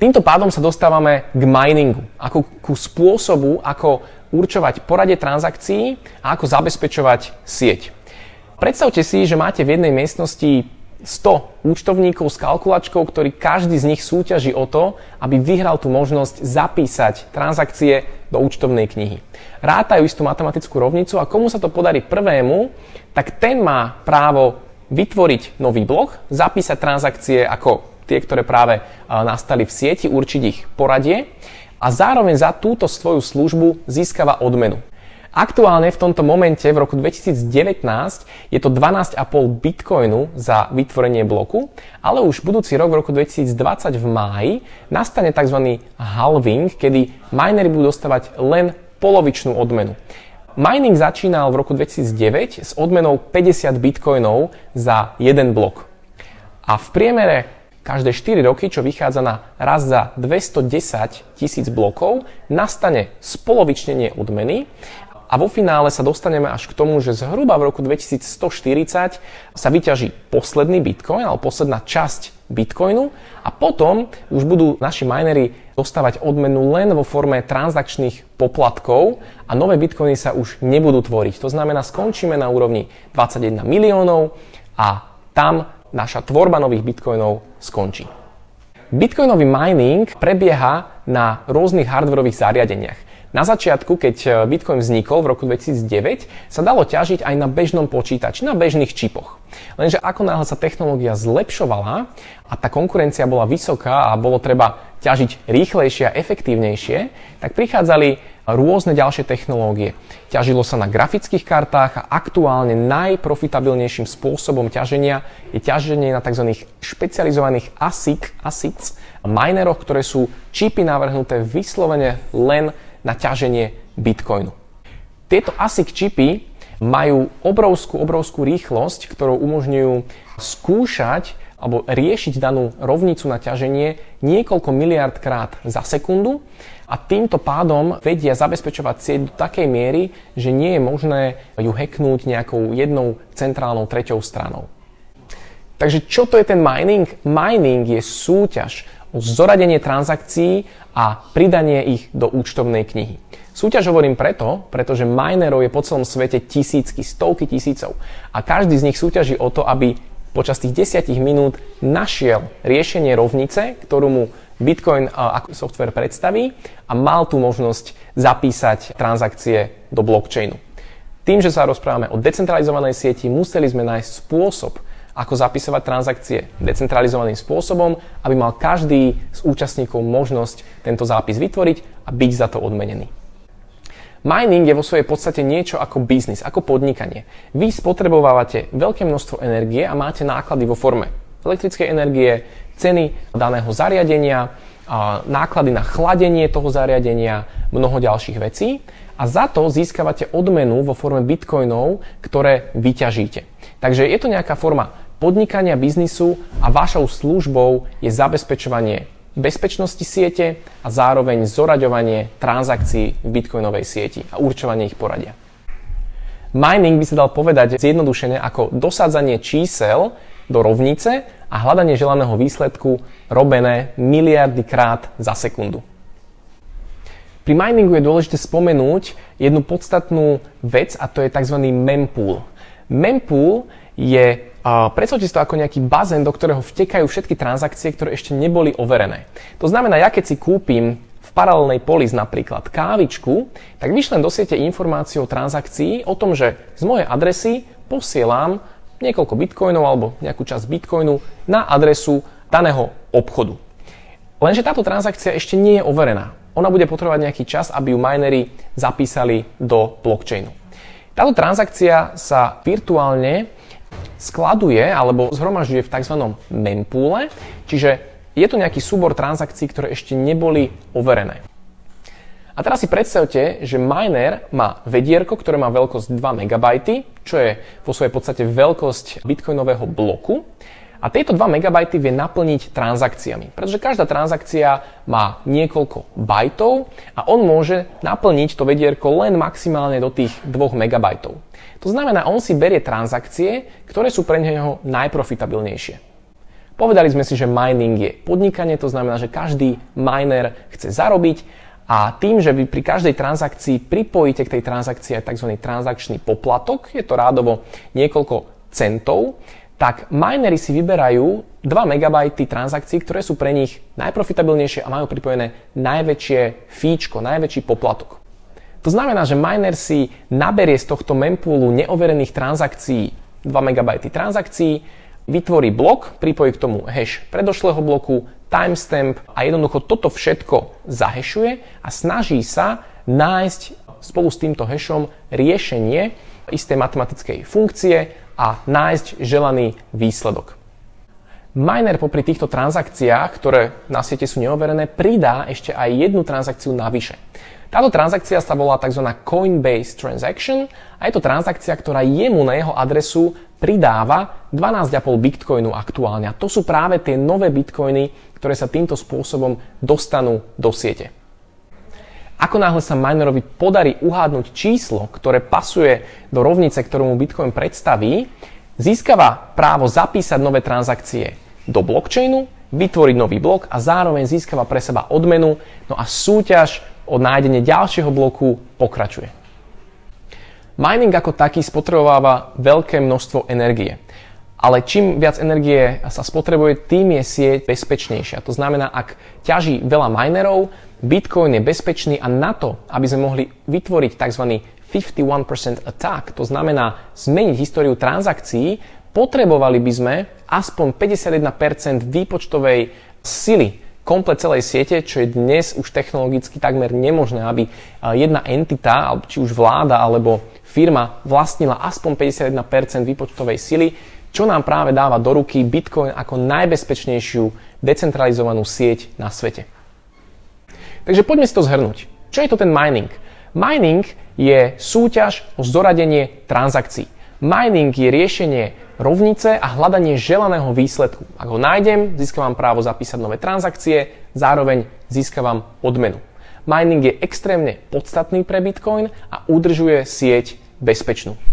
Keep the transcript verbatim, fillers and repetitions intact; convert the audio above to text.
týmto pádom sa dostávame k miningu, ako ku spôsobu, ako určovať poradie transakcií a ako zabezpečovať sieť. Predstavte si, že máte v jednej miestnosti sto účtovníkov s kalkulačkou, ktorý každý z nich súťaží o to, aby vyhral tú možnosť zapísať transakcie do účtovnej knihy. Rátajú istú matematickú rovnicu a komu sa to podarí prvému, tak ten má právo vytvoriť nový blok, zapísať transakcie ako tie, ktoré práve nastali v sieti, určiť ich poradie a zároveň za túto svoju službu získava odmenu. Aktuálne v tomto momente v roku dvetisíc devätnásť je to dvanásť celá päť bitcoinu za vytvorenie bloku, ale už budúci rok v roku dvetisíc dvadsať v máji nastane tzv. Halving, kedy minery budú dostávať len polovičnú odmenu. Mining začínal v roku dvetisíc deväť s odmenou päťdesiat bitcoinov za jeden blok. A v priemere každé štyri roky, čo vychádza na raz za dvestodesaťtisíc blokov, nastane spolovičnenie odmeny. A vo finále sa dostaneme až k tomu, že zhruba v roku dvetisíc stoštyridsať sa vyťaží posledný bitcoin, alebo posledná časť bitcoinu a potom už budú naši minery dostávať odmenu len vo forme transakčných poplatkov a nové bitcoiny sa už nebudú tvoriť. To znamená, skončíme na úrovni dvadsaťjeden miliónov a tam naša tvorba nových bitcoinov skončí. Bitcoinový mining prebieha na rôznych hardwarových zariadeniach. Na začiatku, keď Bitcoin vznikol v roku dvetisíc deväť, sa dalo ťažiť aj na bežnom počítači, na bežných čipoch. Lenže ako náhle sa technológia zlepšovala a tá konkurencia bola vysoká a bolo treba ťažiť rýchlejšie a efektívnejšie, tak prichádzali rôzne ďalšie technológie. Ťažilo sa na grafických kartách a aktuálne najprofitabilnejším spôsobom ťaženia je ťaženie na tzv. Špecializovaných ASIC, ASICs, mineroch, ktoré sú čipy navrhnuté vyslovene len na ťaženie bitcoinu. Tieto ASIC čipy majú obrovskú, obrovskú rýchlosť, ktorou umožňujú skúšať alebo riešiť danú rovnicu na ťaženie niekoľko miliárd krát za sekundu a týmto pádom vedia zabezpečovať sieť do takej miery, že nie je možné ju hacknúť nejakou jednou centrálnou treťou stranou. Takže čo to je ten mining? Mining je súťaž o zoradenie transakcií a pridanie ich do účtovnej knihy. Súťaž hovorím preto, pretože minerov je po celom svete tisícky, stovky tisícov a každý z nich súťaží o to, aby počas tých desiatich minút našiel riešenie rovnice, ktorú mu Bitcoin ako software predstaví a mal tú možnosť zapísať transakcie do blockchainu. Tým, že sa rozprávame o decentralizovanej sieti, museli sme nájsť spôsob, ako zapisovať transakcie decentralizovaným spôsobom, aby mal každý z účastníkov možnosť tento zápis vytvoriť a byť za to odmenený. Mining je vo svojej podstate niečo ako biznis, ako podnikanie. Vy spotrebovávate veľké množstvo energie a máte náklady vo forme elektrickej energie, ceny daného zariadenia, náklady na chladenie toho zariadenia, mnoho ďalších vecí a za to získavate odmenu vo forme bitcoinov, ktoré vyťažíte. Takže je to nejaká forma podnikania, biznisu a vašou službou je zabezpečovanie bezpečnosti siete a zároveň zoraďovanie transakcií v bitcoinovej sieti a určovanie ich poradia. Mining by sa dal povedať zjednodušene ako dosádzanie čísel do rovnice a hľadanie želaného výsledku robené miliardy krát za sekundu. Pri miningu je dôležité spomenúť jednu podstatnú vec a to je tzv. mempool. Mempool je A predstavte si to ako nejaký bazén, do ktorého vtekajú všetky transakcie, ktoré ešte neboli overené. To znamená, ja keď si kúpim v paralelnej polis napríklad kávičku, tak vyšlem do siete informáciu o transakcii o tom, že z mojej adresy posielam niekoľko bitcoinov alebo nejakú časť bitcoinu na adresu daného obchodu. Lenže táto transakcia ešte nie je overená. Ona bude potrebovať nejaký čas, aby ju minery zapísali do blockchainu. Táto transakcia sa virtuálne skladuje alebo zhromažďuje v tzv. mempoole, čiže je to nejaký súbor transakcií, ktoré ešte neboli overené. A teraz si predstavte, že miner má vedierko, ktoré má veľkosť dva megabajty, čo je vo svojej podstate veľkosť bitcoinového bloku. A tieto dva megabajty vie naplniť transakciami, pretože každá transakcia má niekoľko bajtov a on môže naplniť to vedierko len maximálne do tých dva megabajty. To znamená, on si berie transakcie, ktoré sú pre neho najprofitabilnejšie. Povedali sme si, že mining je podnikanie, to znamená, že každý miner chce zarobiť a tým, že vy pri každej transakcii pripojíte k tej transakcii aj tzv. Transakčný poplatok, je to rádovo niekoľko centov, tak minery si vyberajú dva megabajty transakcií, ktoré sú pre nich najprofitabilnejšie a majú pripojené najväčšie fíčko, najväčší poplatok. To znamená, že miner si naberie z tohto mempúlu neoverených transakcií dva megabajty transakcií, vytvorí blok, pripojí k tomu hash predošlého bloku, timestamp a jednoducho toto všetko zahešuje a snaží sa nájsť spolu s týmto hashom riešenie istej matematickej funkcie a nájsť želaný výsledok. Miner popri týchto transakciách, ktoré na siete sú neoverené, pridá ešte aj jednu transakciu navyše. Táto transakcia sa volá tzv. Coinbase transaction a je to transakcia, ktorá jemu na jeho adresu pridáva dvanásť celá päť bitcoinu aktuálne. A to sú práve tie nové bitcoiny, ktoré sa týmto spôsobom dostanú do siete. Ako náhle sa minerovi podarí uhádnuť číslo, ktoré pasuje do rovnice, ktorú mu Bitcoin predstaví, získava právo zapísať nové transakcie do blockchainu, vytvoriť nový blok a zároveň získava pre seba odmenu, no a súťaž o nájdenie ďalšieho bloku pokračuje. Mining ako taký spotrebováva veľké množstvo energie. Ale čím viac energie sa spotrebuje, tým je sieť bezpečnejšia. To znamená, ak ťaží veľa minerov, Bitcoin je bezpečný a na to, aby sme mohli vytvoriť tzv. fifty-one percent attack, to znamená zmeniť históriu transakcií, potrebovali by sme aspoň päťdesiatjeden percent výpočtovej sily komplet celej siete, čo je dnes už technologicky takmer nemožné, aby jedna entita, či už vláda alebo firma vlastnila aspoň päťdesiatjeden percent výpočtovej sily, čo nám práve dáva do ruky Bitcoin ako najbezpečnejšiu decentralizovanú sieť na svete. Takže poďme si to zhrnúť. Čo je to ten mining? Mining je súťaž o zoradenie transakcií. Mining je riešenie rovnice a hľadanie želaného výsledku. Ak ho nájdem, získavam právo zapísať nové transakcie, zároveň získavam odmenu. Mining je extrémne podstatný pre Bitcoin a udržuje sieť bezpečnú.